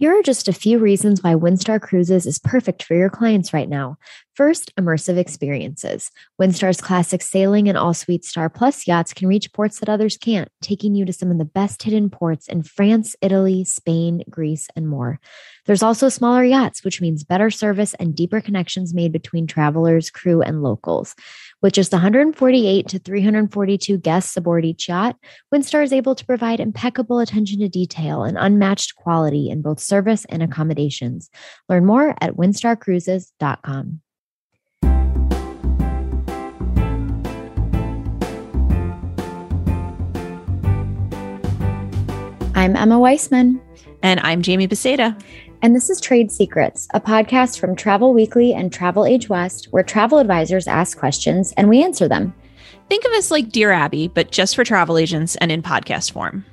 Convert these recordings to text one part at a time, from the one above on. Here are just a few reasons why Windstar Cruises is perfect for your clients right now. First, immersive experiences. Windstar's classic sailing and all-suite Star Plus yachts can reach ports that others can't, taking you to some of the best hidden ports in France, Italy, Spain, Greece, and more. There's also smaller yachts, which means better service and deeper connections made between travelers, crew, and locals. With just 148 to 342 guests aboard each yacht, Windstar is able to provide impeccable attention to detail and unmatched quality in both service and accommodations. Learn more at windstarcruises.com. I'm Emma Weissman. And I'm Jamie Beseda. And this is Trade Secrets, a podcast from Travel Weekly and Travel Age West, where travel advisors ask questions and we answer them. Think of us like Dear Abby, but just for travel agents and in podcast form.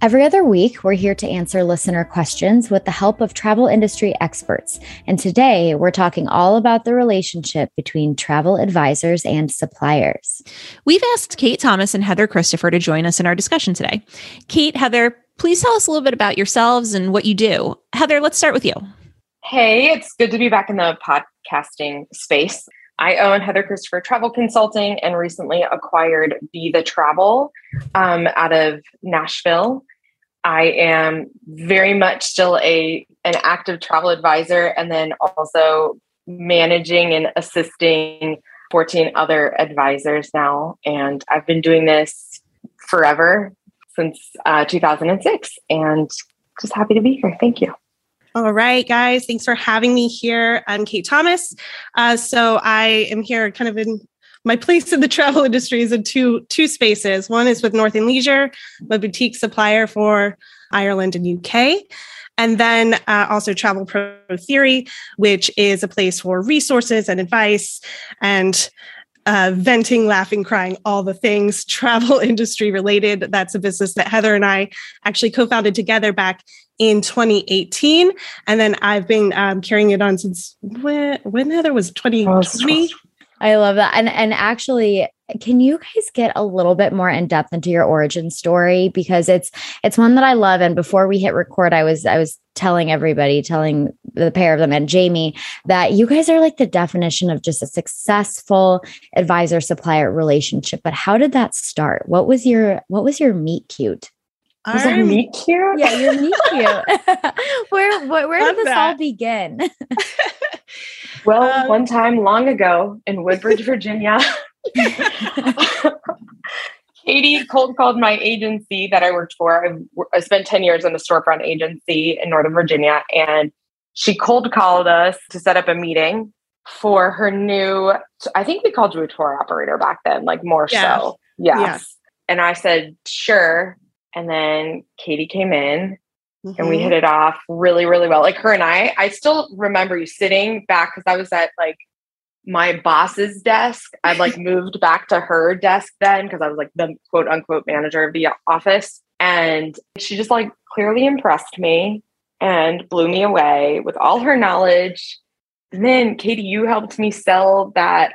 Every other week, we're here to answer listener questions with the help of travel industry experts. And today, we're talking all about the relationship between travel advisors and suppliers. We've asked Kate Thomas and Heather Christopher to join us in our discussion today. Kate, Heather, please tell us a little bit about yourselves and what you do. Heather, let's start with you. Hey, it's good to be back in the podcasting space. I own Heather Christopher Travel Consulting and recently acquired Be The Travel out of Nashville. I am very much still an active travel advisor and then also managing and assisting 14 other advisors now. And I've been doing this forever. Since 2006, and just happy to be here. Thank you. All right, guys. Thanks for having me here. I'm Kate Thomas. So I am here kind of in my place in the travel industry is in two spaces. One is with North and Leisure, my boutique supplier for Ireland and UK. And then also Travel Pro Theory, which is a place for resources and advice and venting, laughing, crying, all the things travel industry related. That's a business that Heather and I actually co-founded together back in 2018. And then I've been carrying it on since when Heather was 2020. I love that. And actually, can you guys get a little bit more in depth into your origin story? Because it's one that I love. And before we hit record, I was telling the pair of them and Jamie that you guys are like the definition of just a successful advisor supplier relationship. But how did that start? What was your meet cute? Was it meet cute? Yeah, your meet cute. Where did this all begin? Well, one time long ago in Woodbridge, Virginia, Katie cold called my agency that I worked for. I spent 10 years in a storefront agency in Northern Virginia, and she cold called us to set up a meeting for her new, I think we called you a tour operator back then, like more so. Yes. And I said, sure. And then Katie came in and we hit it off really, really well. Like her and I still remember you sitting back because I was at like my boss's desk. I'd like moved back to her desk then because I was like the quote unquote manager of the office. And she just like clearly impressed me and blew me away with all her knowledge. And then Katie, you helped me sell that.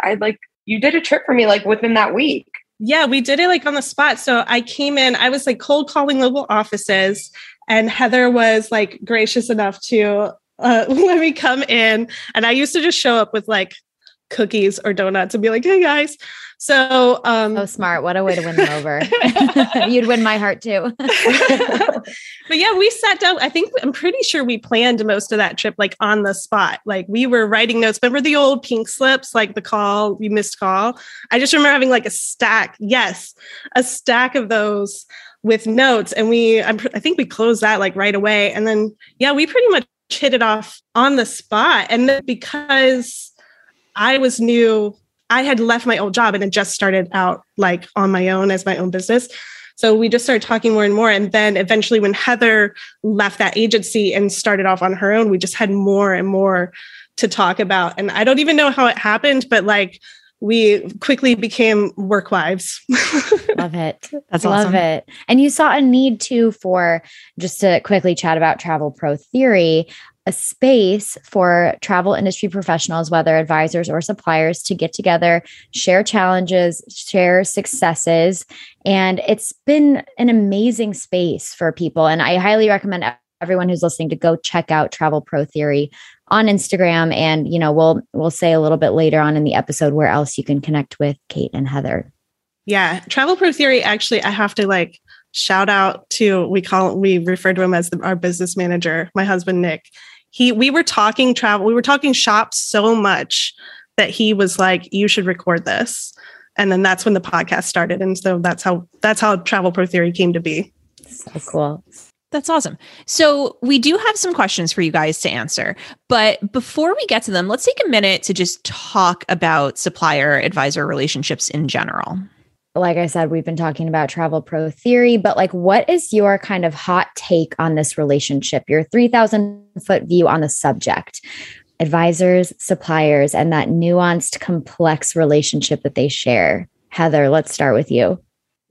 You did a trip for me like within that week. Yeah, we did it like on the spot. So I came in, I was like cold calling local offices, and Heather was like gracious enough to let me come in. And I used to just show up with like cookies or donuts and be like, hey guys. So, so smart. What a way to win them over. You'd win my heart too. But yeah, we sat down. I'm pretty sure we planned most of that trip, like on the spot. Like we were writing notes. Remember the old pink slips, like we missed call. I just remember having like a stack of those with notes. And I think we closed that like right away. And then, yeah, we pretty much hit it off on the spot. And then because I was new, I had left my old job and had just started out like on my own as my own business. So we just started talking more and more. And then eventually when Heather left that agency and started off on her own, we just had more and more to talk about. And I don't even know how it happened, but like we quickly became work wives. Love it. That's awesome. Love it. And you saw a need too for, just to quickly chat about Travel Pro Theory, a space for travel industry professionals, whether advisors or suppliers, to get together, share challenges, share successes. And it's been an amazing space for people. And I highly recommend everyone who's listening to go check out Travel Pro Theory on Instagram. And, you know, we'll say a little bit later on in the episode where else you can connect with Kate and Heather. Yeah. Travel Pro Theory. Actually, I have to shout out to, we refer to him as our business manager, my husband, Nick. We were talking travel. We were talking shops so much that he was like, you should record this. And then that's when the podcast started. And so that's how Travel Pro Theory came to be. So cool. That's awesome. So we do have some questions for you guys to answer, but before we get to them, let's take a minute to just talk about supplier advisor relationships in general. Like I said, we've been talking about Travel Pro Theory, but what is your kind of hot take on this relationship, your 3,000-foot view on the subject? Advisors, suppliers, and that nuanced, complex relationship that they share. Heather, let's start with you.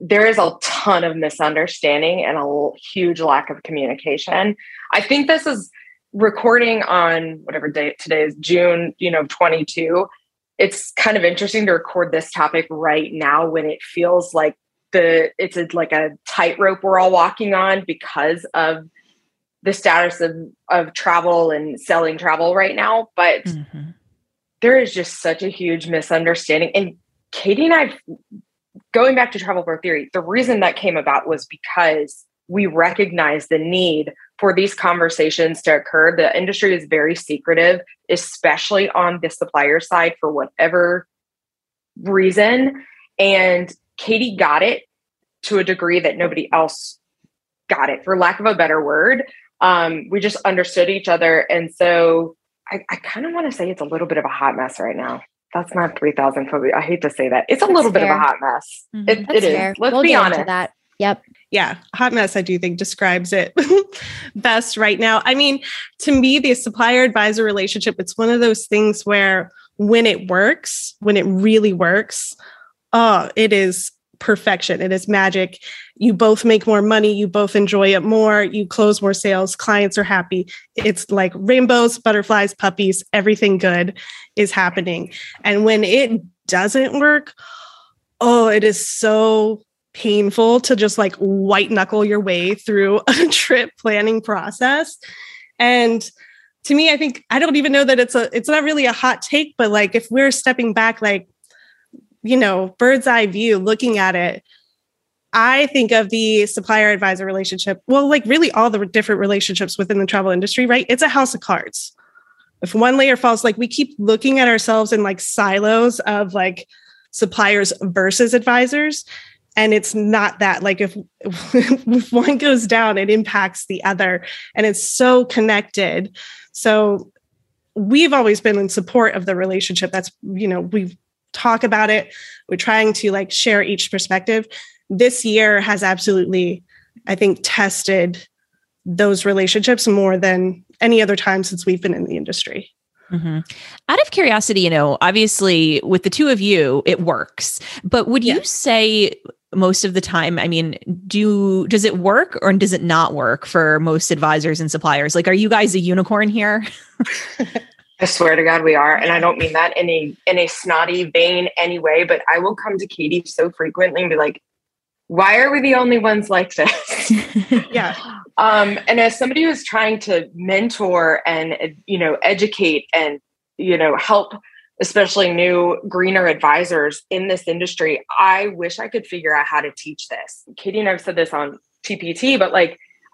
There is a ton of misunderstanding and a huge lack of communication. I think this is recording on whatever day today is, June, 22. It's kind of interesting to record this topic right now when it feels like it's a tightrope we're all walking on because of the status of travel and selling travel right now. But mm-hmm. There is just such a huge misunderstanding. And Katie and I, going back to Travel Pro Theory, the reason that came about was because we recognize the need for these conversations to occur. The industry is very secretive, especially on the supplier side for whatever reason. And Katie got it to a degree that nobody else got it, for lack of a better word. We just understood each other. And so I kind of want to say it's a little bit of a hot mess right now. That's my 3,000 foot view. I hate to say that. It's a little bit of a hot mess. Mm-hmm. It is. Fair. Let's be honest. That. Yep. Yeah. Hot mess, I do think, describes it best right now. I mean, to me, the supplier advisor relationship, it's one of those things where when it really works, it is perfection. It is magic. You both make more money. You both enjoy it more. You close more sales. Clients are happy. It's like rainbows, butterflies, puppies, everything good is happening. And when it doesn't work, it is so painful to just white knuckle your way through a trip planning process. And to me, I think, I don't even know that it's not really a hot take, but if we're stepping back, bird's eye view, looking at it, I think of the supplier advisor relationship, really all the different relationships within the travel industry, right? It's a house of cards. If one layer falls, we keep looking at ourselves in silos of suppliers versus advisors. And it's not that if one goes down, it impacts the other, and it's so connected. So we've always been in support of the relationship. That's, we've talk about it. We're trying to share each perspective. This year has absolutely, I think, tested those relationships more than any other time since we've been in the industry. Mm-hmm. Out of curiosity, obviously with the two of you, it works, but would you say most of the time, I mean, does it work or does it not work for most advisors and suppliers? Are you guys a unicorn here? I swear to God, we are. And I don't mean that in a snotty vein anyway, but I will come to Katie so frequently and be like, why are we the only ones like this? Yeah. And as somebody who's trying to mentor and, educate and, help, especially new greener advisors in this industry, I wish I could figure out how to teach this. Katie and I've said this on TPT, but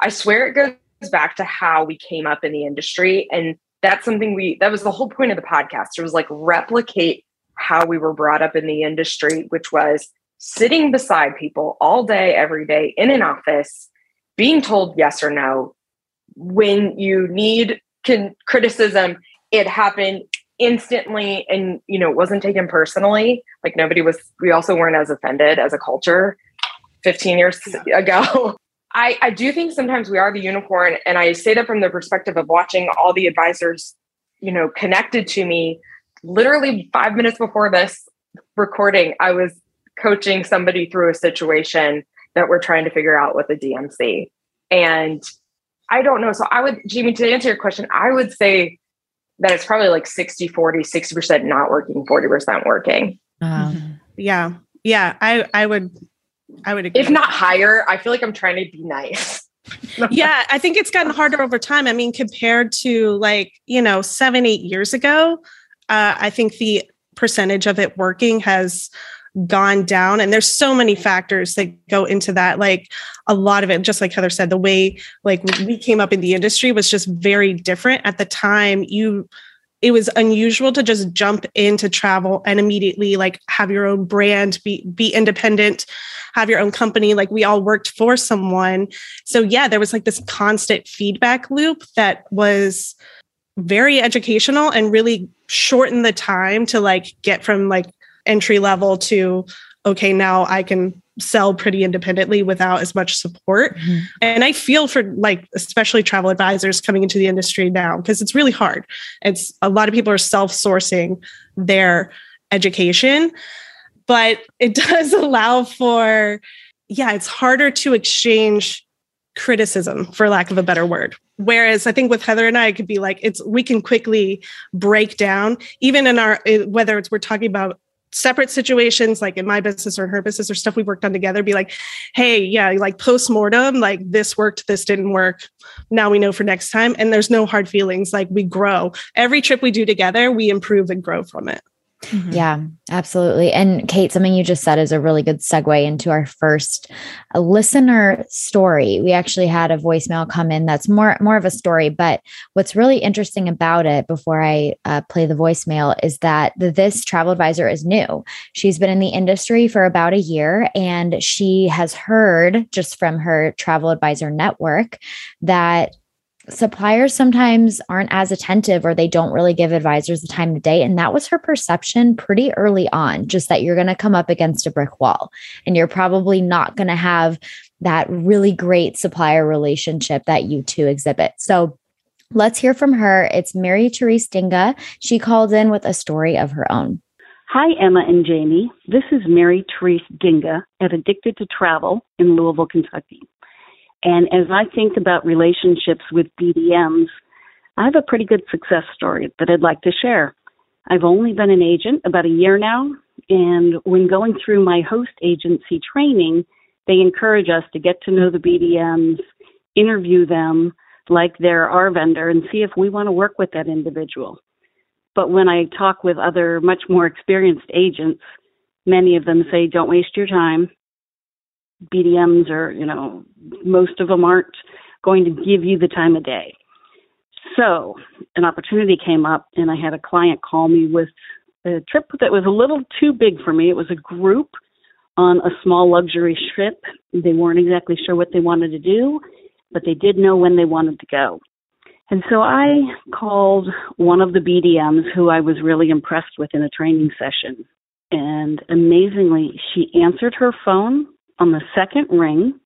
I swear it goes back to how we came up in the industry. And that's something that was the whole point of the podcast. It was replicate how we were brought up in the industry, which was sitting beside people all day, every day in an office, being told yes or no. When you need criticism, it happened instantly. And, it wasn't taken personally. We also weren't as offended as a culture 15 years ago. I do think sometimes we are the unicorn, and I say that from the perspective of watching all the advisors, connected to me. Literally 5 minutes before this recording, I was coaching somebody through a situation that we're trying to figure out with a DMC. And I don't know. So I would, Jamie, to answer your question, I would say that it's probably 60, 40, 60% not working, 40% working. Yeah. Yeah. I would agree. If not higher, I feel like I'm trying to be nice. Yeah, I think it's gotten harder over time. I mean, compared to 7-8 years ago, I think the percentage of it working has gone down. And there's so many factors that go into that. Like a lot of it, just like Heather said, the way we came up in the industry was just very different at the time. It was unusual to just jump into travel and immediately have your own brand, be independent, have your own company. We all worked for someone. So yeah, there was this constant feedback loop that was very educational and really shortened the time to get from entry level to, okay, now I can sell pretty independently without as much support. Mm-hmm. And I feel for especially travel advisors coming into the industry now, because it's really hard. It's a lot of people are self-sourcing their education, but it does allow for, it's harder to exchange criticism, for lack of a better word. Whereas I think with Heather and I, it could be we can quickly break down, even in our, whether it's we're talking about separate situations, in my business or in her business or stuff we've worked on together, be hey, post-mortem, this worked, this didn't work. Now we know for next time. And there's no hard feelings. We grow. Every trip we do together, we improve and grow from it. Mm-hmm. Yeah, absolutely. And Kate, something you just said is a really good segue into our first listener story. We actually had a voicemail come in that's more of a story, but what's really interesting about it before I play the voicemail is that this travel advisor is new. She's been in the industry for about a year, and she has heard just from her travel advisor network that suppliers sometimes aren't as attentive, or they don't really give advisors the time of day. And that was her perception pretty early on, just that you're going to come up against a brick wall and you're probably not going to have that really great supplier relationship that you two exhibit. So let's hear from her. It's Mary Therese Dinga. She called in with a story of her own. Hi, Emma and Jamie. This is Mary Therese Dinga at Addicted to Travel in Louisville, Kentucky. And as I think about relationships with BDMs, I have a pretty good success story that I'd like to share. I've only been an agent about a year now, and when going through my host agency training, they encourage us to get to know the BDMs, interview them like they're our vendor, and see if we want to work with that individual. But when I talk with other much more experienced agents, many of them say, don't waste your time. BDMs are, most of them aren't going to give you the time of day. So an opportunity came up, and I had a client call me with a trip that was a little too big for me. It was a group on a small luxury ship. They weren't exactly sure what they wanted to do, but they did know when they wanted to go. And so I called one of the BDMs who I was really impressed with in a training session. And amazingly, she answered her phone. On the second ring,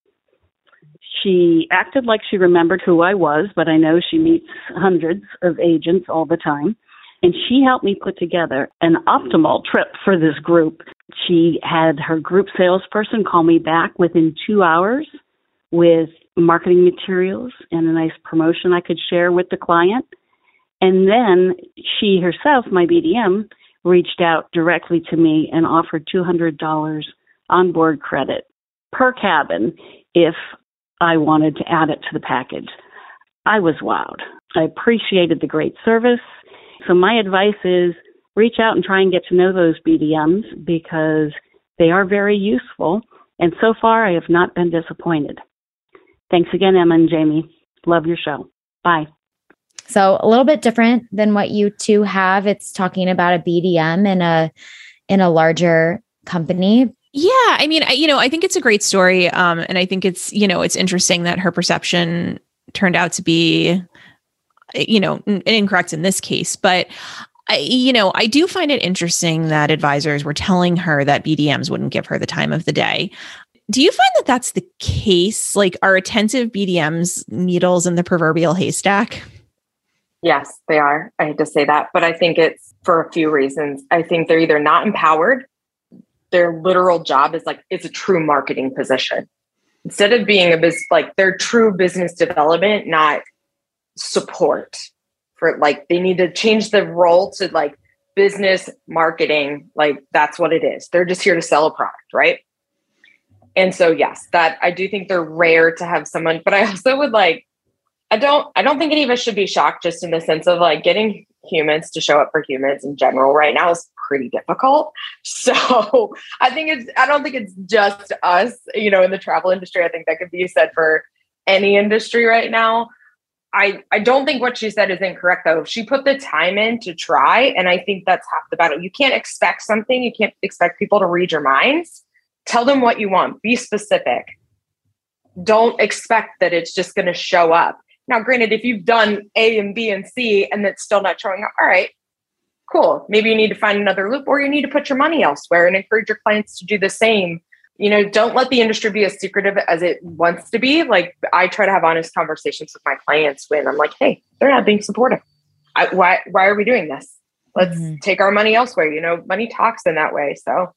she acted like she remembered who I was, but I know she meets hundreds of agents all the time. And she helped me put together an optimal trip for this group. She had her group salesperson call me back within 2 hours with marketing materials and a nice promotion I could share with the client. And then she herself, my BDM, reached out directly to me and offered $200 onboard credit per cabin if I wanted to add it to the package. I was wowed. I appreciated the great service. So my advice is reach out and try and get to know those BDMs, because they are very useful. And so far, I have not been disappointed. Thanks again, Emma and Jamie. Love your show. Bye. So a little bit different than what you two have. It's talking about a BDM in a larger company. Yeah. I mean, I think it's a great story. And I think it's, it's interesting that her perception turned out to be, incorrect in this case. But, I do find it interesting that advisors were telling her that BDMs wouldn't give her the time of the day. Do you find that that's the case? Are attentive BDMs needles in the proverbial haystack? Yes, they are. I hate to say that, but I think it's for a few reasons. I think they're either not empowered. Their literal job is it's a true marketing position. Instead of being a business, their true business development, not support for they need to change the role to business marketing. That's what it is. They're just here to sell a product, right? And so, yes, that I do think they're rare to have someone, but I also would like, I don't think any of us should be shocked just in the sense of like getting humans to show up for humans in general right now is pretty difficult. So I don't think it's just us, you know, in the travel industry. I think that could be said for any industry right now. I don't think what she said is incorrect though. She put the time in to try. And I think that's half the battle. You can't expect something. You can't expect people to read your minds. Tell them what you want. Be specific. Don't expect that it's just going to show up. Now, granted, if you've done A and B and C and that's still not showing up, all right, cool. Maybe you need to find another loop or you need to put your money elsewhere and encourage your clients to do the same. You know, don't let the industry be as secretive as it wants to be. Like I try to have honest conversations with my clients when I'm like, hey, they're not being supportive. Why are we doing this? Let's take our money elsewhere. You know, money talks in that way. So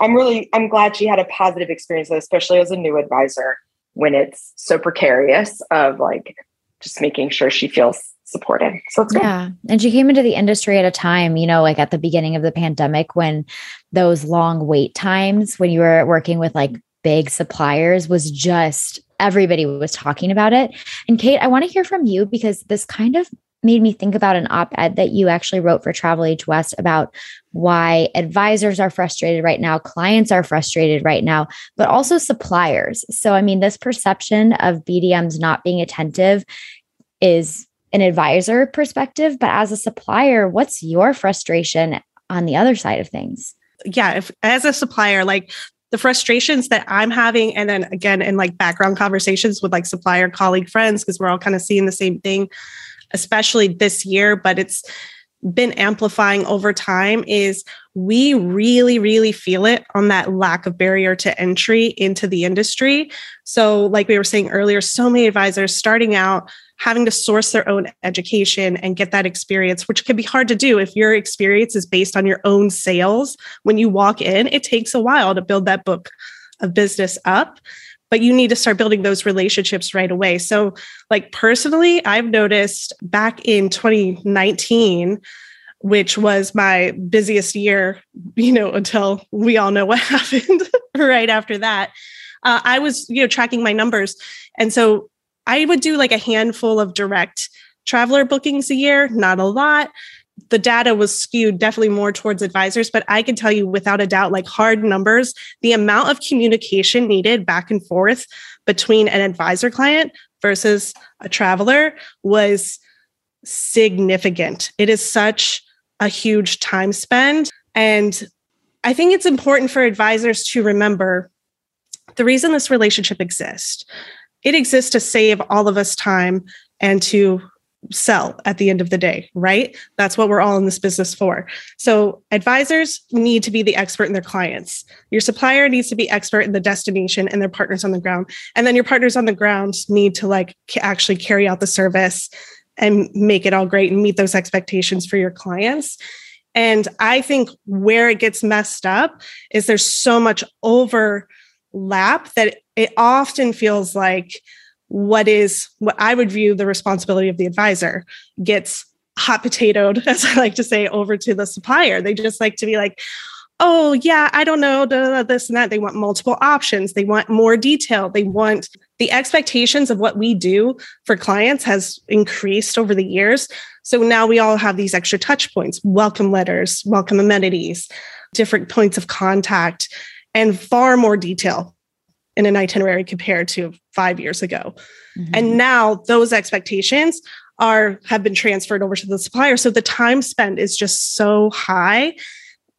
I'm glad she had a positive experience, especially as a new advisor when it's so precarious of like, just making sure she feels supported. So it's good. Yeah. And she came into the industry at a time, you know, like at the beginning of the pandemic when those long wait times, when you were working with like big suppliers was just, everybody was talking about it. And Kate, I want to hear from you because this kind of made me think about an op-ed that you actually wrote for Travel Age West about why advisors are frustrated right now, clients are frustrated right now, but also suppliers. So, I mean, this perception of BDMs not being attentive is an advisor perspective, but as a supplier, what's your frustration on the other side of things? Yeah, as a supplier, like the frustrations that I'm having, and then again, in like background conversations with like supplier, colleague, friends, because we're all kind of seeing the same thing, especially this year, but it's been amplifying over time, is we really, really feel it on that lack of barrier to entry into the industry. So like we were saying earlier, so many advisors starting out having to source their own education and get that experience, which can be hard to do if your experience is based on your own sales. When you walk in, it takes a while to build that book of business up, but you need to start building those relationships right away. So like personally, I've noticed back in 2019, which was my busiest year, you know, until we all know what happened right after that, I was, you know, tracking my numbers. And so I would do like a handful of direct traveler bookings a year, not a lot. The data was skewed definitely more towards advisors, but I can tell you without a doubt, like hard numbers, the amount of communication needed back and forth between an advisor client versus a traveler was significant. It is such a huge time spend. And I think it's important for advisors to remember the reason this relationship exists. It exists to save all of us time and to sell at the end of the day, right? That's what we're all in this business for. So advisors need to be the expert in their clients. Your supplier needs to be expert in the destination and their partners on the ground. And then your partners on the ground need to like actually carry out the service and make it all great and meet those expectations for your clients. And I think where it gets messed up is there's so much overlap that it often feels like what I would view the responsibility of the advisor gets hot potatoed, as I like to say, over to the supplier. They just like to be like, oh yeah, I don't know, this and that. They want multiple options. They want more detail. They want the expectations of what we do for clients has increased over the years. So now we all have these extra touch points, welcome letters, welcome amenities, different points of contact, and far more detail in an itinerary compared to 5 years ago. Mm-hmm. And now those expectations have been transferred over to the supplier. So the time spent is just so high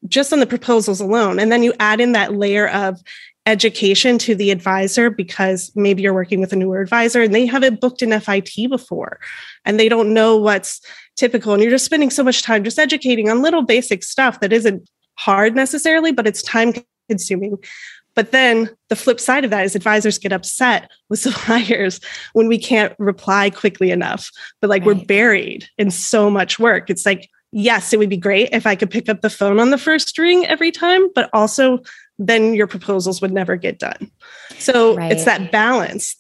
just on the proposals alone. And then you add in that layer of education to the advisor, because maybe you're working with a newer advisor and they haven't booked an FIT before and they don't know what's typical. And you're just spending so much time just educating on little basic stuff that isn't hard necessarily, but it's time consuming. But then the flip side of that is advisors get upset with suppliers when we can't reply quickly enough, but like right. We're buried in so much work. It's like, yes, it would be great if I could pick up the phone on the first ring every time, but also then your proposals would never get done. So right. It's that balance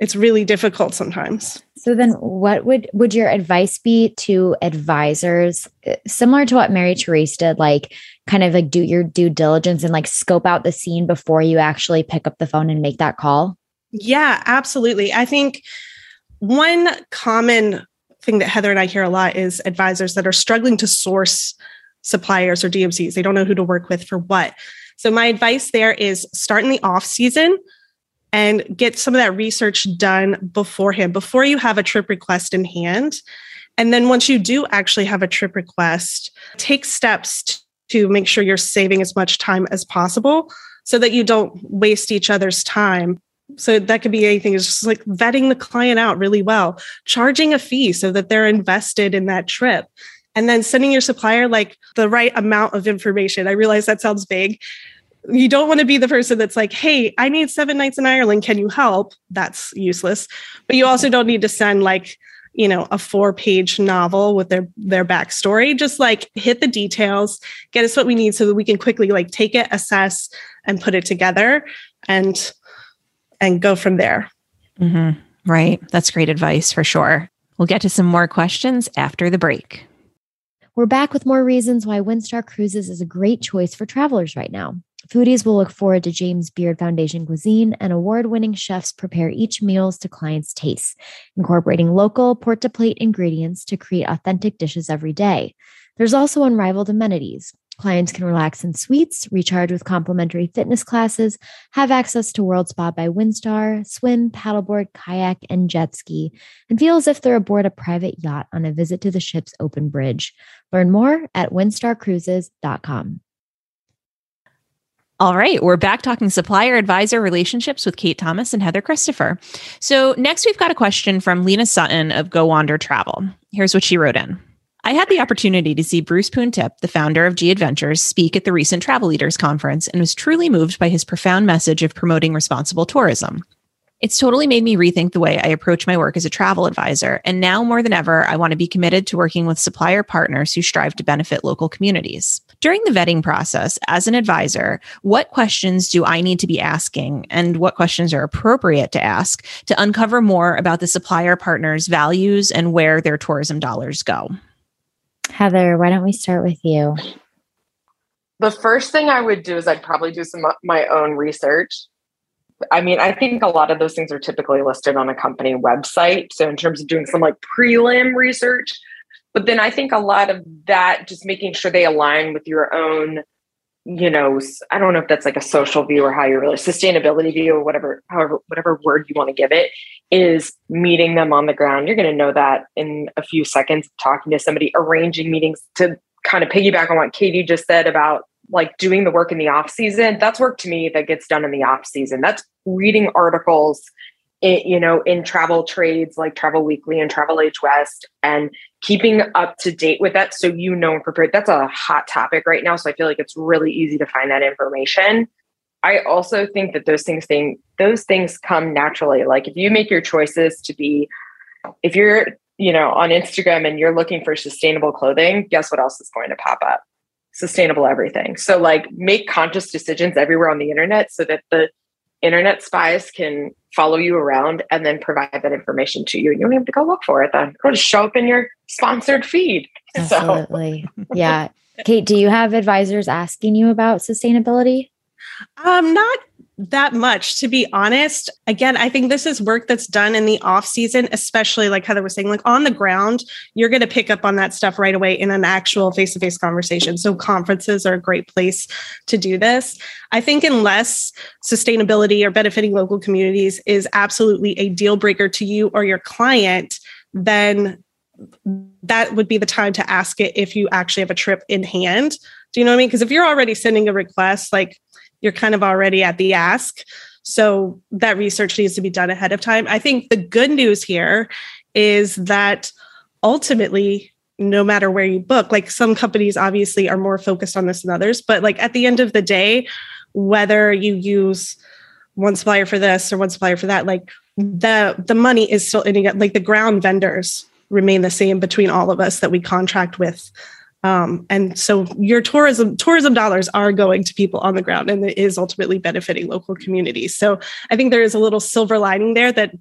it's really difficult sometimes. So then what would your advice be to advisors, similar to what Mary Therese did, like kind of like do your due diligence and like scope out the scene before you actually pick up the phone and make that call? Yeah, absolutely. I think one common thing that Heather and I hear a lot is advisors that are struggling to source suppliers or DMCs. They don't know who to work with for what. So my advice there is start in the off season and get some of that research done beforehand, before you have a trip request in hand. And then once you do actually have a trip request, take steps to make sure you're saving as much time as possible so that you don't waste each other's time. So that could be anything. It's just like vetting the client out really well, charging a fee so that they're invested in that trip, and then sending your supplier like the right amount of information. I realize that sounds vague. You don't want to be the person that's like, hey, I need 7 nights in Ireland. Can you help? That's useless. But you also don't need to send like, you know, a 4-page novel with their backstory. Just like hit the details, get us what we need so that we can quickly like take it, assess, and put it together and go from there. Mm-hmm. Right. That's great advice for sure. We'll get to some more questions after the break. We're back with more reasons why Windstar Cruises is a great choice for travelers right now. Foodies will look forward to James Beard Foundation cuisine, and award-winning chefs prepare each meals to clients' tastes, incorporating local port-to-plate ingredients to create authentic dishes every day. There's also unrivaled amenities. Clients can relax in suites, recharge with complimentary fitness classes, have access to World Spa by Windstar, swim, paddleboard, kayak, and jet ski, and feel as if they're aboard a private yacht on a visit to the ship's open bridge. Learn more at windstarcruises.com. All right, we're back talking supplier-advisor relationships with Kate Thomas and Heather Christopher. So next, we've got a question from Lena Sutton of Go Wander Travel. Here's what she wrote in. I had the opportunity to see Bruce Poon Tip, the founder of G Adventures, speak at the recent Travel Leaders Conference and was truly moved by his profound message of promoting responsible tourism. It's totally made me rethink the way I approach my work as a travel advisor, and now more than ever, I want to be committed to working with supplier partners who strive to benefit local communities. During the vetting process, as an advisor, what questions do I need to be asking, and what questions are appropriate to ask to uncover more about the supplier partner's values and where their tourism dollars go? Heather, why don't we start with you? The first thing I would do is I'd probably do some of my own research. I mean, I think a lot of those things are typically listed on a company website. So in terms of doing some like prelim research, but then I think a lot of that, just making sure they align with your own, you know, I don't know if that's like a social view or how you really sustainability view or whatever, however, whatever word you want to give it, is meeting them on the ground. You're going to know that in a few seconds, talking to somebody, arranging meetings to kind of piggyback on what Katie just said about like doing the work in the off season. That's work to me that gets done in the off season. That's reading articles, you know, in travel trades like Travel Weekly and Travel Age West, and keeping up to date with that. So, you know, and prepared. That's a hot topic right now. So I feel like it's really easy to find that information. I also think that those things come naturally. Like if you make your choices to be, if you're, you know, on Instagram and you're looking for sustainable clothing, guess what else is going to pop up? Sustainable everything. So like make conscious decisions everywhere on the internet so that the internet spies can follow you around and then provide that information to you. You don't have to go look for it then. It'll just show up in your sponsored feed. Absolutely. So. Yeah. Kate, do you have advisors asking you about sustainability? Not that much, to be honest. Again, I think this is work that's done in the off season, especially like Heather was saying, like on the ground, you're going to pick up on that stuff right away in an actual face-to-face conversation. So conferences are a great place to do this. I think unless sustainability or benefiting local communities is absolutely a deal breaker to you or your client, then that would be the time to ask it if you actually have a trip in hand. Do you know what I mean? Because if you're already sending a request, like you're kind of already at the ask. So that research needs to be done ahead of time. I think the good news here is that ultimately, no matter where you book, like some companies obviously are more focused on this than others, but like at the end of the day, whether you use one supplier for this or one supplier for that, like the money is still ending up, like the ground vendors remain the same between all of us that we contract with. And so your tourism dollars are going to people on the ground, and it is ultimately benefiting local communities. So I think there is a little silver lining there that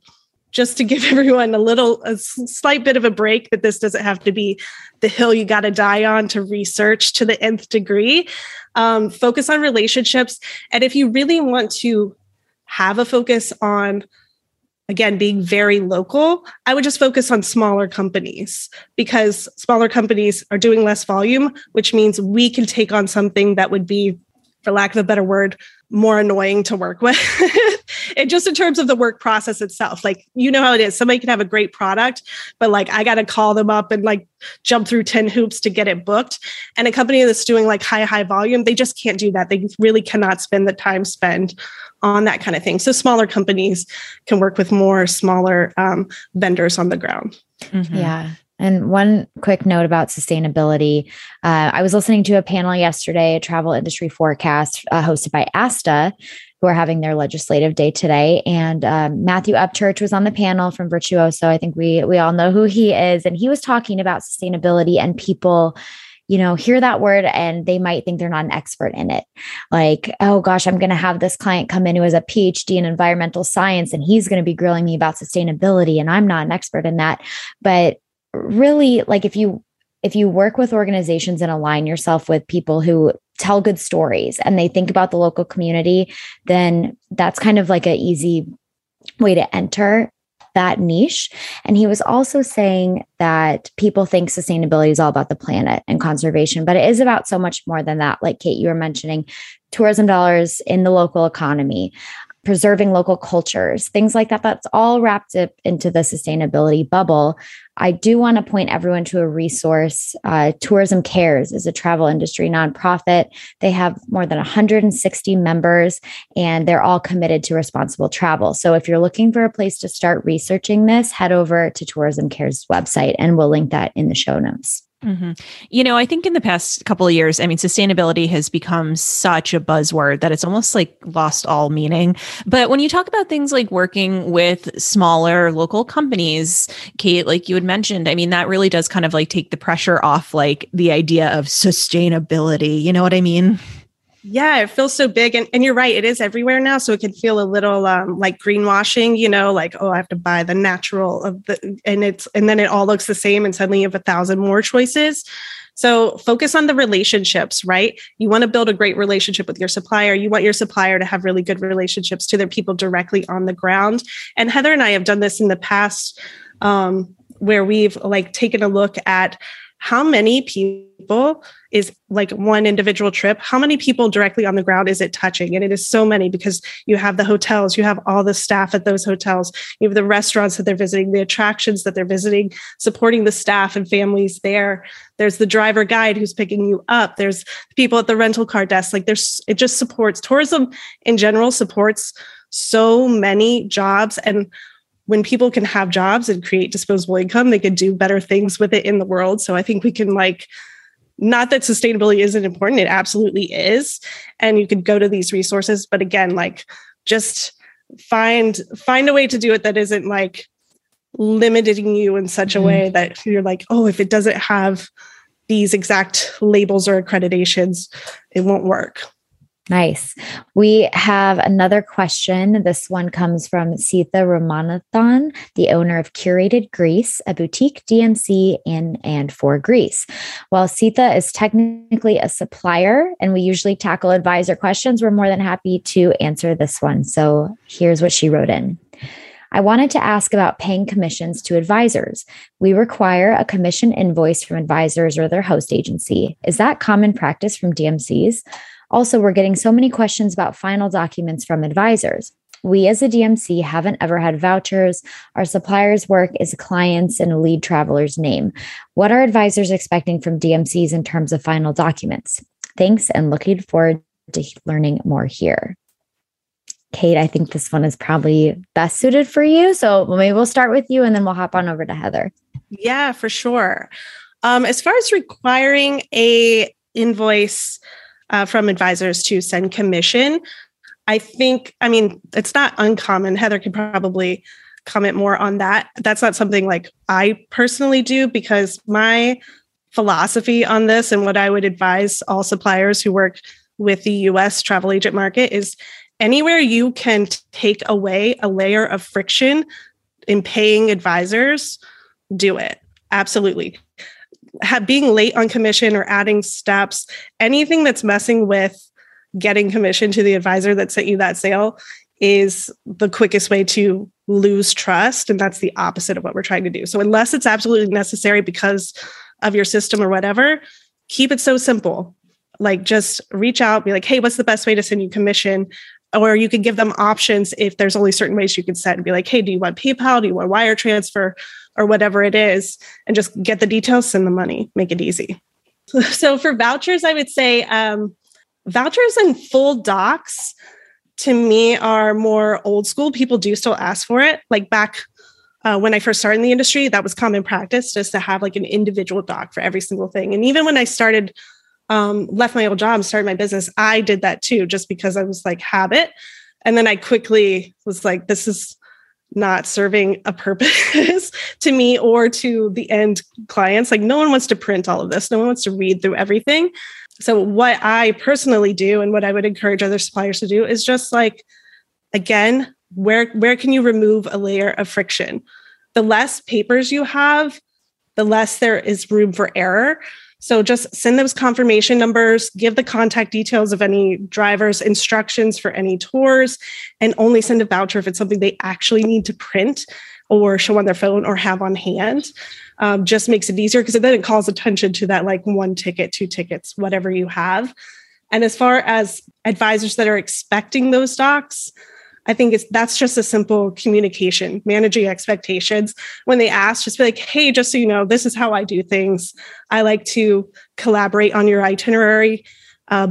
just to give everyone a slight bit of a break, that this doesn't have to be the hill you got to die on to research to the nth degree. Focus on relationships. And if you really want to have a focus on, again, being very local, I would just focus on smaller companies, because smaller companies are doing less volume, which means we can take on something that would be, for lack of a better word, more annoying to work with. And just in terms of the work process itself, like, you know how it is. Somebody can have a great product, but like, I got to call them up and like jump through 10 hoops to get it booked. And a company that's doing like high volume, they just can't do that. They really cannot spend the time spent on that kind of thing. So smaller companies can work with more smaller vendors on the ground. Mm-hmm. Yeah. And one quick note about sustainability. I was listening to a panel yesterday, a travel industry forecast hosted by Asta, who are having their legislative day today. And Matthew Upchurch was on the panel from Virtuoso. I think we all know who he is. And he was talking about sustainability, and people, you know, hear that word and they might think they're not an expert in it. Like, oh gosh, I'm going to have this client come in who has a PhD in environmental science, and he's going to be grilling me about sustainability, and I'm not an expert in that. But really, like, if you work with organizations and align yourself with people who tell good stories and they think about the local community, then that's kind of like an easy way to enter that niche. And he was also saying that people think sustainability is all about the planet and conservation, but it is about so much more than that. Like, Kate, you were mentioning tourism dollars in the local economy, preserving local cultures, things like that. That's all wrapped up into the sustainability bubble. I do want to point everyone to a resource. Tourism Cares is a travel industry nonprofit. They have more than 160 members, and they're all committed to responsible travel. So if you're looking for a place to start researching this, head over to Tourism Cares' website, and we'll link that in the show notes. Mm-hmm. You know, I think in the past couple of years, I mean, sustainability has become such a buzzword that it's almost like lost all meaning. But when you talk about things like working with smaller local companies, Kate, like you had mentioned, I mean, that really does kind of like take the pressure off, like the idea of sustainability. You know what I mean? Yeah, it feels so big. And you're right. It is everywhere now. So it can feel a little like greenwashing, you know, like, oh, I have to buy the natural of the, and then it all looks the same. And suddenly you have 1,000 more choices. So focus on the relationships, right? You want to build a great relationship with your supplier. You want your supplier to have really good relationships to their people directly on the ground. And Heather and I have done this in the past where we've like taken a look at how many people is like one individual trip, how many people directly on the ground is it touching? And it is so many, because you have the hotels, you have all the staff at those hotels, you have the restaurants that they're visiting, the attractions that they're visiting, supporting the staff and families there. There's the driver guide who's picking you up. There's people at the rental car desk. Like, there's, it just supports, tourism in general supports so many jobs. And when people can have jobs and create disposable income, they can do better things with it in the world. So I think we can, like, not that sustainability isn't important. It absolutely is. And you could go to these resources, but again, like, just find a way to do it that isn't like limiting you in such a way that you're like, oh, if it doesn't have these exact labels or accreditations, it won't work. Nice. We have another question. This one comes from Sita Ramanathan, the owner of Curated Greece, a boutique DMC in and for Greece. While Sita is technically a supplier and we usually tackle advisor questions, we're more than happy to answer this one. So here's what she wrote in. I wanted to ask about paying commissions to advisors. We require a commission invoice from advisors or their host agency. Is that common practice from DMCs? Also, we're getting so many questions about final documents from advisors. We as a DMC haven't ever had vouchers. Our suppliers' work is clients and a lead traveler's name. What are advisors expecting from DMCs in terms of final documents? Thanks, and looking forward to learning more here. Kate, I think this one is probably best suited for you. So maybe we'll start with you and then we'll hop on over to Heather. Yeah, for sure. As far as requiring an invoice from advisors to send commission, I think, I mean, it's not uncommon. Heather could probably comment more on that. That's not something like I personally do, because my philosophy on this and what I would advise all suppliers who work with the US travel agent market is anywhere you can take away a layer of friction in paying advisors, do it. Absolutely. Being late on commission or adding steps, anything that's messing with getting commission to the advisor that sent you that sale is the quickest way to lose trust. And that's the opposite of what we're trying to do. So unless it's absolutely necessary because of your system or whatever, keep it so simple. Like just reach out, be like, hey, what's the best way to send you commission? Or you could give them options if there's only certain ways you can set and be like, hey, do you want PayPal? Do you want wire transfer or whatever it is? And just get the details, send the money, make it easy. So for vouchers, I would say vouchers and full docs to me are more old school. People do still ask for it. Like back when I first started in the industry, that was common practice just to have like an individual doc for every single thing. And even when I started left my old job, started my business, I did that too, just because I was like habit. And then I quickly was like, this is not serving a purpose to me or to the end clients. Like no one wants to print all of this. No one wants to read through everything. So what I personally do and what I would encourage other suppliers to do is just like, again, where can you remove a layer of friction? The less papers you have, the less there is room for error. So just send those confirmation numbers, give the contact details of any drivers, instructions for any tours, and only send a voucher if it's something they actually need to print or show on their phone or have on hand. Just makes it easier because then it calls attention to that like one ticket, two tickets, whatever you have. And as far as advisors that are expecting those docs, I think that's just a simple communication, managing expectations. When they ask, just be like, hey, just so you know, this is how I do things. I like to collaborate on your itinerary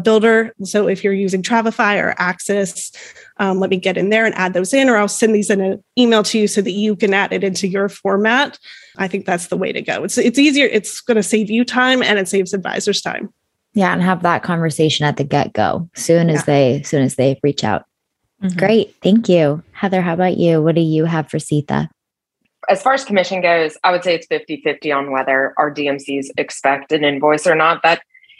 builder. So if you're using Travify or Access, let me get in there and add those in, or I'll send these in an email to you so that you can add it into your format. I think that's the way to go. It's easier. It's going to save you time and it saves advisors time. Yeah. And have that conversation at the get-go soon as they reach out. Mm-hmm. Great. Thank you. Heather, how about you? What do you have for Sita? As far as commission goes, I would say it's 50-50 on whether our DMCs expect an invoice or not.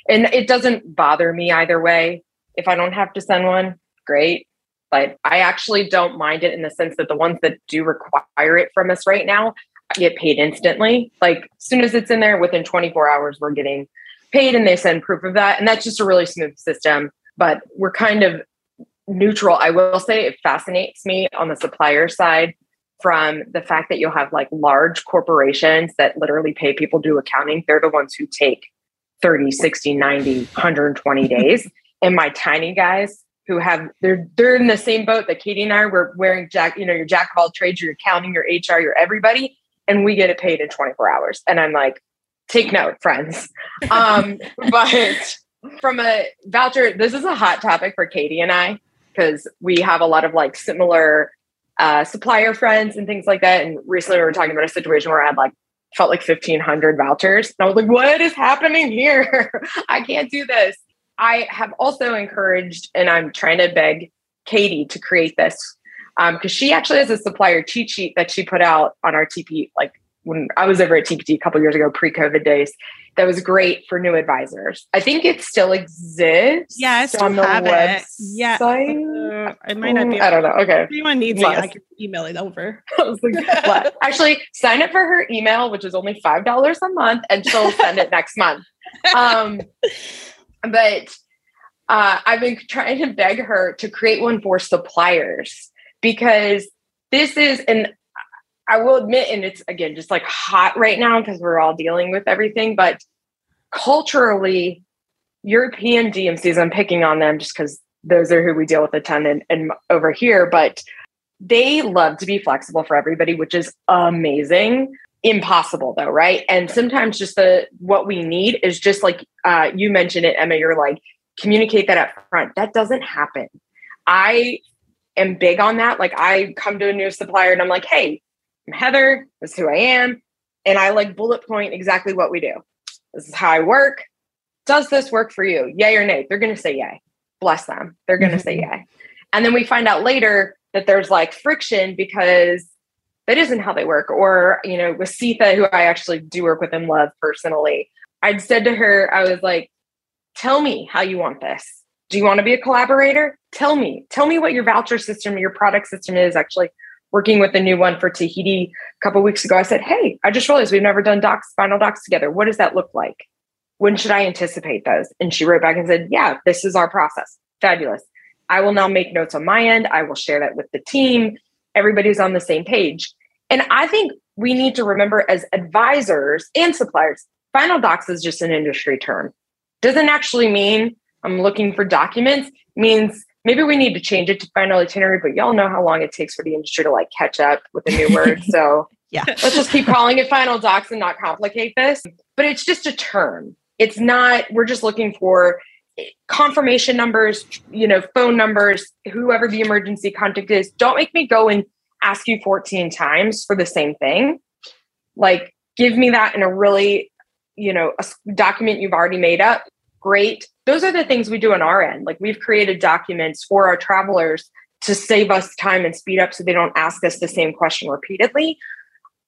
And it doesn't bother me either way. If I don't have to send one, great. But I actually don't mind it in the sense that the ones that do require it from us right now get paid instantly. Like as soon as it's in there, within 24 hours, we're getting paid and they send proof of that. And that's just a really smooth system. But we're kind of neutral. I will say it fascinates me on the supplier side from the fact that you'll have like large corporations that literally pay people to do accounting. They're the ones who take 30, 60, 90, 120 days. And my tiny guys who have, they're in the same boat that Katie and I were wearing your jack of all trades, your accounting, your HR, your everybody, and we get it paid in 24 hours. And I'm like, take note, friends. But from a voucher, this is a hot topic for Katie and I, because we have a lot of like similar supplier friends and things like that. And recently we were talking about a situation where I had felt like 1,500 vouchers. And I was like, what is happening here? I can't do this. I have also encouraged, and I'm trying to beg Katie to create this because she actually has a supplier cheat sheet that she put out on our TP, like when I was over at TPT a couple of years ago, pre-COVID days. That was great for new advisors. I think it still exists. Yeah, I still have it. Yeah. It might not be. I don't know. Okay. If anyone needs it, I can email it over. I was like, actually, sign up for her email, which is only $5 a month, and she'll send it next month. But I've been trying to beg her to create one for suppliers because this is I will admit, and it's, again, just like hot right now because we're all dealing with everything, but culturally, European DMCs, I'm picking on them just because those are who we deal with a ton and over here, but they love to be flexible for everybody, which is amazing. Impossible though, right? And sometimes just what we need is just like, you mentioned it, Emma, you're like, communicate that up front. That doesn't happen. I am big on that. Like I come to a new supplier and I'm like, hey, I'm Heather, this is who I am. And I like bullet point exactly what we do. This is how I work. Does this work for you? Yay or nay? They're going to say yay. Bless them. They're going to say yay. And then we find out later that there's like friction because that isn't how they work. Or, with Sita, who I actually do work with and love personally, I'd said to her, I was like, tell me how you want this. Do you want to be a collaborator? Tell me what your voucher system, your product system is actually. working with a new one for Tahiti a couple of weeks ago, I said, hey, I just realized we've never done docs, final docs together. What does that look like? When should I anticipate those? And she wrote back and said, yeah, this is our process. Fabulous. I will now make notes on my end. I will share that with the team. Everybody's on the same page. And I think we need to remember as advisors and suppliers, final docs is just an industry term. Doesn't actually mean I'm looking for documents. Means maybe we need to change it to final itinerary, but y'all know how long it takes for the industry to like catch up with a new word. So yeah, let's just keep calling it final docs and not complicate this. But it's just a term. It's not, we're just looking for confirmation numbers, you know, phone numbers, whoever the emergency contact is. Don't make me go and ask you 14 times for the same thing. Like, give me that in a really, you know, a document you've already made up. Great. Those are the things we do on our end. Like, we've created documents for our travelers to save us time and speed up so they don't ask us the same question repeatedly.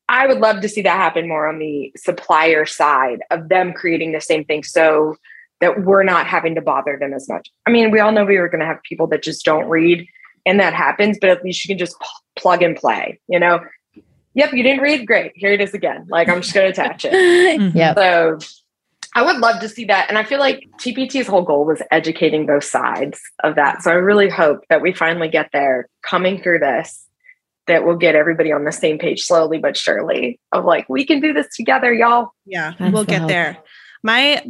I would love to see that happen more on the supplier side of them creating the same thing so that we're not having to bother them as much. I mean, we all know we were going to have people that just don't read, and that happens, but at least you can just plug and play, you know? Yep, you didn't read? Great. Here it is again. Like, I'm just going to attach it. Yeah. So I would love to see that. And I feel like TPT's whole goal was educating both sides of that. So I really hope that we finally get there coming through this, that we'll get everybody on the same page slowly but surely of like, we can do this together, y'all. Yeah, we'll get there. My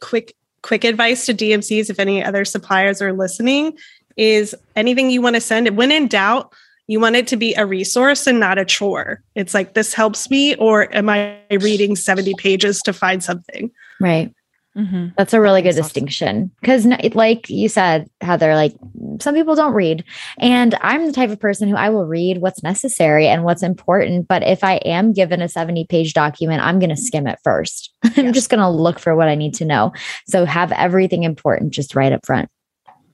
quick advice to DMCs, if any other suppliers are listening, is anything you want to send, when in doubt, you want it to be a resource and not a chore. It's like, this helps me, or am I reading 70 pages to find something? Right. Mm-hmm. That's a really good distinction. Because like you said, Heather, like some people don't read, and I'm the type of person who I will read what's necessary and what's important. But if I am given a 70-page document, I'm going to skim it first. Yes. I'm just going to look for what I need to know. So have everything important just right up front.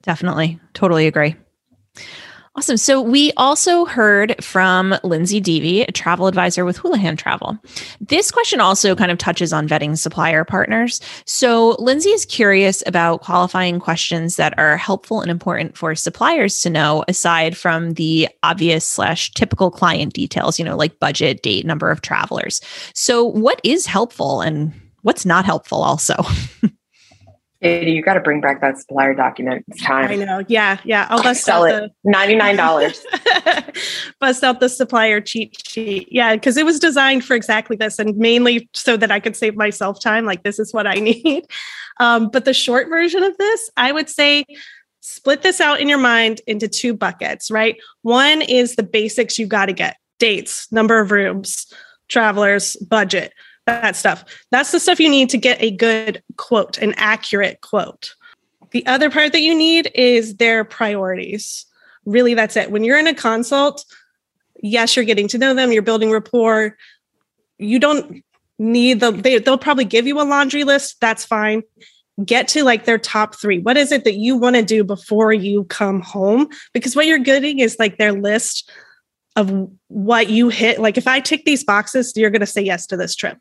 Definitely. Totally agree. Awesome. So we also heard from Lindsay Devi, a travel advisor with Houlihan Travel. This question also kind of touches on vetting supplier partners. So Lindsay is curious about qualifying questions that are helpful and important for suppliers to know, aside from the obvious / typical client details, you know, like budget, date, number of travelers. So what is helpful and what's not helpful also? Katie, you got to bring back that supplier document. It's time. I know. Yeah. Yeah. I'll bust out it. $99. Bust out the supplier cheat sheet. Yeah. Because it was designed for exactly this, and mainly so that I could save myself time. Like, this is what I need. But the short version of this, I would say, split this out in your mind into two buckets, right? One is the basics you got to get: dates, number of rooms, travelers, budget. That stuff. That's the stuff you need to get a good quote, an accurate quote. The other part that you need is their priorities. Really, that's it. When you're in a consult, yes, you're getting to know them, you're building rapport. You don't need they'll probably give you a laundry list. That's fine. Get to like their top three. What is it that you want to do before you come home? Because what you're getting is like their list of what you hit. Like, if I tick these boxes, you're going to say yes to this trip.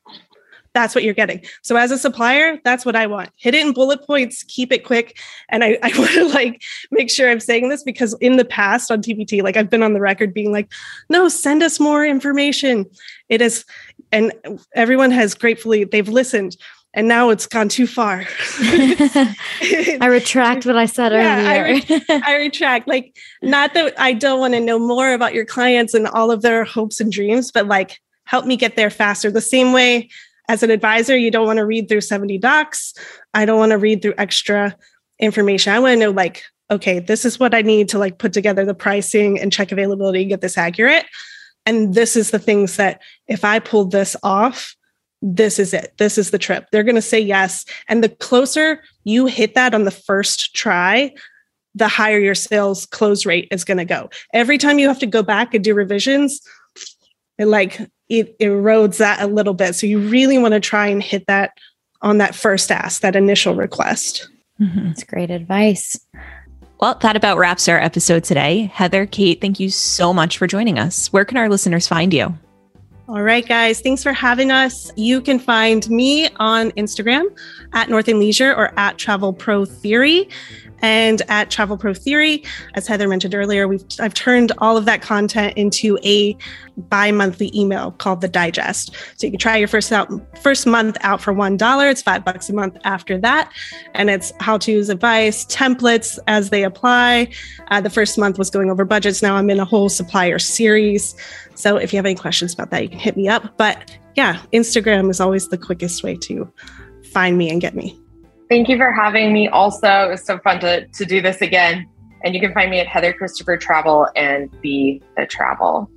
That's what you're getting. So as a supplier, that's what I want. Hit it in bullet points, keep it quick. And I want to like make sure I'm saying this, because in the past on TPT, like I've been on the record being like, no, send us more information. It is. And everyone has gratefully, they've listened. And now it's gone too far. I retract what I said earlier. I retract. Like, not that I don't want to know more about your clients and all of their hopes and dreams, but like, help me get there faster. The same way as an advisor, you don't want to read through 70 docs. I don't want to read through extra information. I want to know like, okay, this is what I need to like put together the pricing and check availability and get this accurate. And this is the things that if I pulled this off, this is it. This is the trip. They're going to say yes. And the closer you hit that on the first try, the higher your sales close rate is going to go. Every time you have to go back and do revisions, it erodes that a little bit. So you really want to try and hit that on that first ask, that initial request. Mm-hmm. That's great advice. Well, that about wraps our episode today. Heather, Kate, thank you so much for joining us. Where can our listeners find you? All right, guys. Thanks for having us. You can find me on Instagram @North and Leisure or @Travel Pro Theory. And at Travel Pro Theory, as Heather mentioned earlier, I've turned all of that content into a bi-monthly email called The Digest. So you can try your first month out for $1. It's $5 a month after that. And it's how-tos, advice, templates as they apply. The first month was going over budgets. Now I'm in a whole supplier series. So if you have any questions about that, you can hit me up. But yeah, Instagram is always the quickest way to find me and get me. Thank you for having me also. It was so fun to do this again. And you can find me at Heather Christopher Travel and Be The Travel.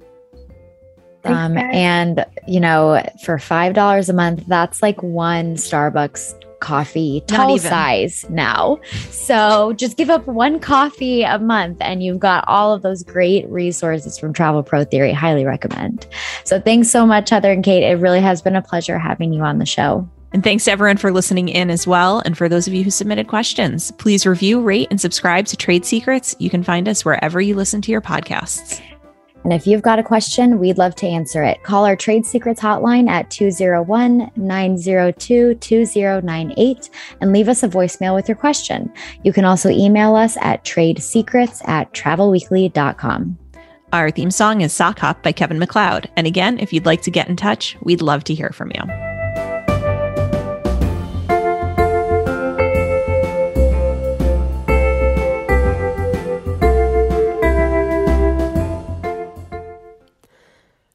And, you know, for $5 a month, that's like one Starbucks coffee tall size now. So just give up one coffee a month and you've got all of those great resources from Travel Pro Theory. Highly recommend. So thanks so much, Heather and Kate. It really has been a pleasure having you on the show. And thanks to everyone for listening in as well. And for those of you who submitted questions, please review, rate, and subscribe to Trade Secrets. You can find us wherever you listen to your podcasts. And if you've got a question, we'd love to answer it. Call our Trade Secrets hotline at 201-902-2098 and leave us a voicemail with your question. You can also email us at tradesecrets@travelweekly.com. Our theme song is Sock Hop by Kevin MacLeod. And again, if you'd like to get in touch, we'd love to hear from you.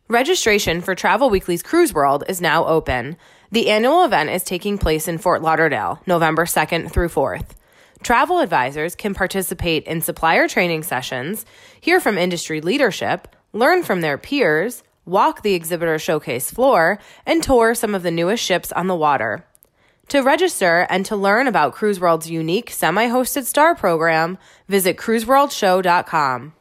Registration for Travel Weekly's Cruise World is now open. The annual event is taking place in Fort Lauderdale, November 2nd through 4th. Travel advisors can participate in supplier training sessions, hear from industry leadership, learn from their peers, walk the exhibitor showcase floor, and tour some of the newest ships on the water. To register and to learn about Cruise World's unique semi-hosted star program, visit cruiseworldshow.com.